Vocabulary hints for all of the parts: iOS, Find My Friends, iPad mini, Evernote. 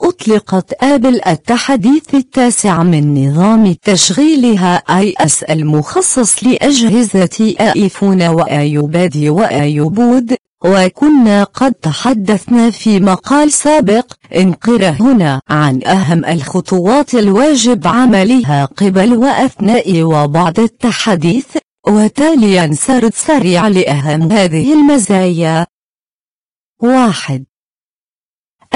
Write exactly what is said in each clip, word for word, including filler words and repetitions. أطلقت آبل التحديث التاسع من نظام تشغيلها iOS المخصص لأجهزة آيفون وآيباد وآيبود، وكنا قد تحدثنا في مقال سابق. انقر هنا عن أهم الخطوات الواجب عملها قبل وأثناء وبعد التحديث، وتاليا سرد سريع لأهم هذه المزايا. واحد.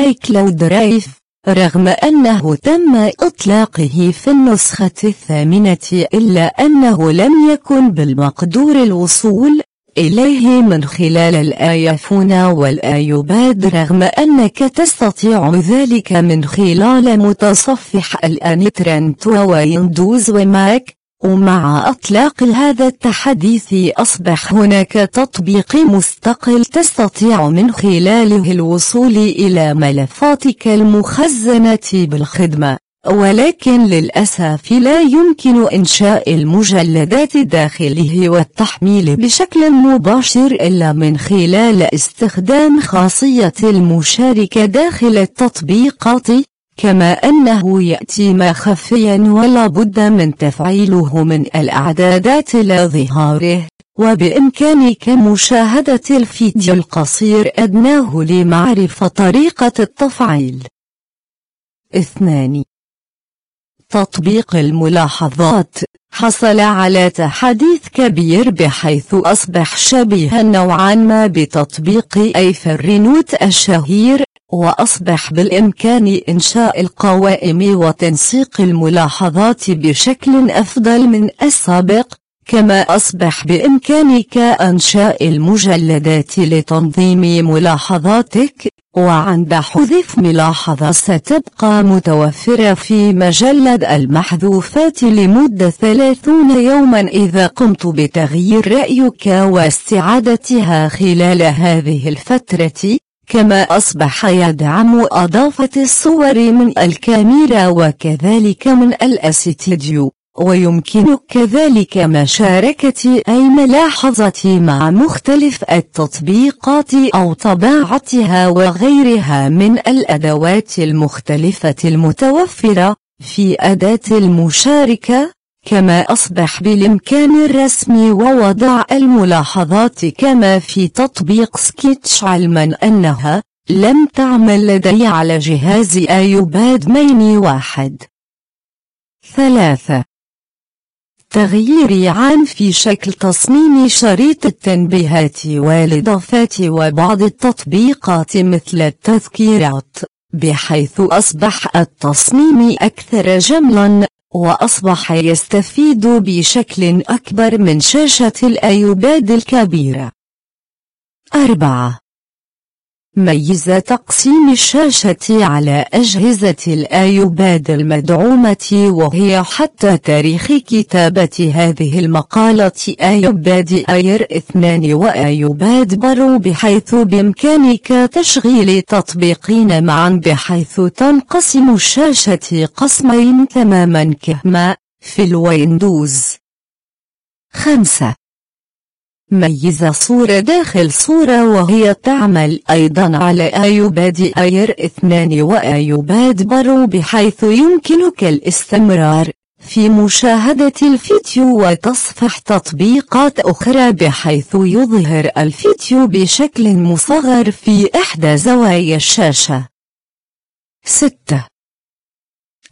iCloud Drive. رغم أنه تم إطلاقه في النسخة الثامنة إلا أنه لم يكن بالمقدور الوصول إليه من خلال الآيفون والآيباد، رغم أنك تستطيع ذلك من خلال متصفح الإنترنت وويندوز وماك. ومع إطلاق هذا التحديث أصبح هناك تطبيق مستقل تستطيع من خلاله الوصول إلى ملفاتك المخزنة بالخدمة، ولكن للأسف لا يمكن إنشاء المجلدات داخله والتحميل بشكل مباشر إلا من خلال استخدام خاصية المشاركة داخل التطبيقات، كما أنه يأتي ما خفيا ولا بد من تفعيله من الإعدادات لظهاره. وبإمكانك مشاهدة الفيديو القصير أدناه لمعرفة طريقة التفعيل. اثنان. تطبيق الملاحظات. حصل على تحديث كبير بحيث أصبح شبيها نوعا ما بتطبيق إيفرنوت الشهير، وأصبح بالإمكان إنشاء القوائم وتنسيق الملاحظات بشكل أفضل من السابق، كما أصبح بإمكانك إنشاء المجلدات لتنظيم ملاحظاتك، وعند حذف ملاحظة ستبقى متوفرة في مجلد المحذوفات لمدة ثلاثين يوما إذا قمت بتغيير رأيك واستعادتها خلال هذه الفترة. كما أصبح يدعم إضافة الصور من الكاميرا وكذلك من الاستديو، ويمكنك كذلك مشاركة أي ملاحظة مع مختلف التطبيقات أو طباعتها وغيرها من الأدوات المختلفة المتوفرة في أداة المشاركة. كما أصبح بالإمكان الرسم ووضع الملاحظات كما في تطبيق سكتش، علما أنها لم تعمل لدي على جهاز آيباد ميني واحد. ثلاثة. تغيير عام في شكل تصميم شريط التنبيهات والإضافات وبعض التطبيقات مثل التذكيرات، بحيث أصبح التصميم أكثر جملا، وأصبح يستفيد بشكل أكبر من شاشة الآيباد الكبيرة. أربعة. ميزة تقسيم الشاشة على أجهزة الآيباد المدعومة، وهي حتى تاريخ كتابة هذه المقالة آيباد اير اثنان وآيباد برو، بحيث بإمكانك تشغيل تطبيقين معا بحيث تنقسم الشاشة قسمين تماما كما في الويندوز. خمسة. ميزة صورة داخل صورة، وهي تعمل أيضا على آيباد اير اثنان وآيباد برو، بحيث يمكنك الاستمرار في مشاهدة الفيديو وتصفح تطبيقات أخرى بحيث يظهر الفيديو بشكل مصغر في إحدى زوايا الشاشة. ستة.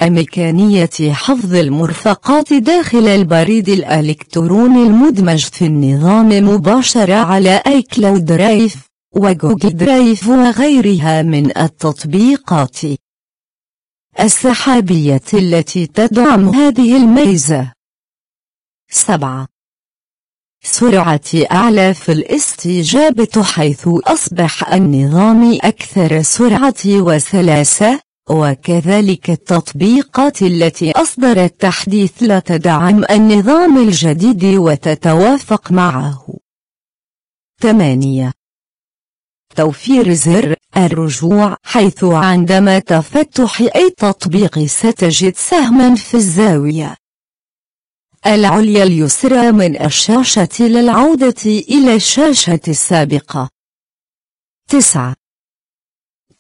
إمكانية حفظ المرفقات داخل البريد الإلكتروني المدمج في النظام مباشرة على iCloud Drive وجوجل درايف وغيرها من التطبيقات. السحابية التي تدعم هذه الميزة. سبعة. سرعة أعلى في الاستجابة، حيث أصبح النظام أكثر سرعة وسلاسة، وكذلك التطبيقات التي أصدرت تحديث لا تدعم النظام الجديد وتتوافق معه. ثمانية. توفير زر الرجوع، حيث عندما تفتح أي تطبيق ستجد سهما في الزاوية العليا اليسرى من الشاشة للعودة إلى الشاشة السابقة. تسعة.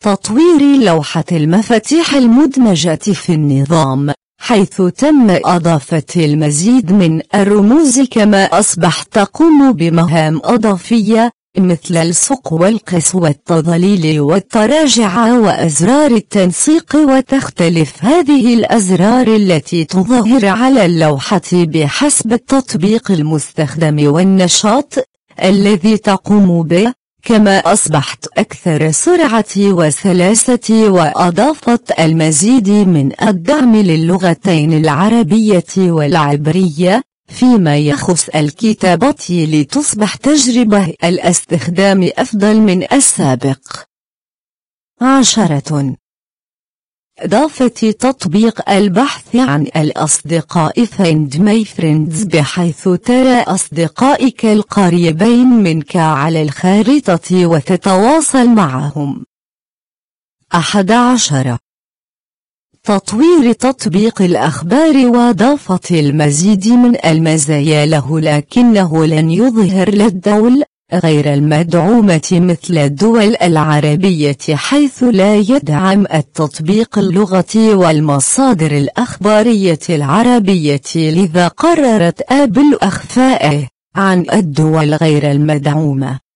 تطوير لوحة المفاتيح المدمجة في النظام، حيث تم إضافة المزيد من الرموز كما أصبحت تقوم بمهام إضافية مثل السوق والقص والتظليل والتراجع وأزرار التنسيق، وتختلف هذه الأزرار التي تظهر على اللوحة بحسب التطبيق المستخدم والنشاط الذي تقوم به، كما أصبحت أكثر سرعة وسلاسة وأضافت المزيد من الدعم للغتين العربية والعبرية، فيما يخص الكتابة لتصبح تجربة الاستخدام أفضل من السابق. عشرة إضافة تطبيق البحث عن الأصدقاء Find My Friends، بحيث ترى أصدقائك القريبين منك على الخارطة وتتواصل معهم. أحد عشر تطوير تطبيق الأخبار وإضافة المزيد من المزايا له، لكنه لن يظهر للدول غير المدعومة مثل الدول العربية، حيث لا يدعم التطبيق اللغة والمصادر الأخبارية العربية، لذا قررت آبل إخفائه عن الدول غير المدعومة.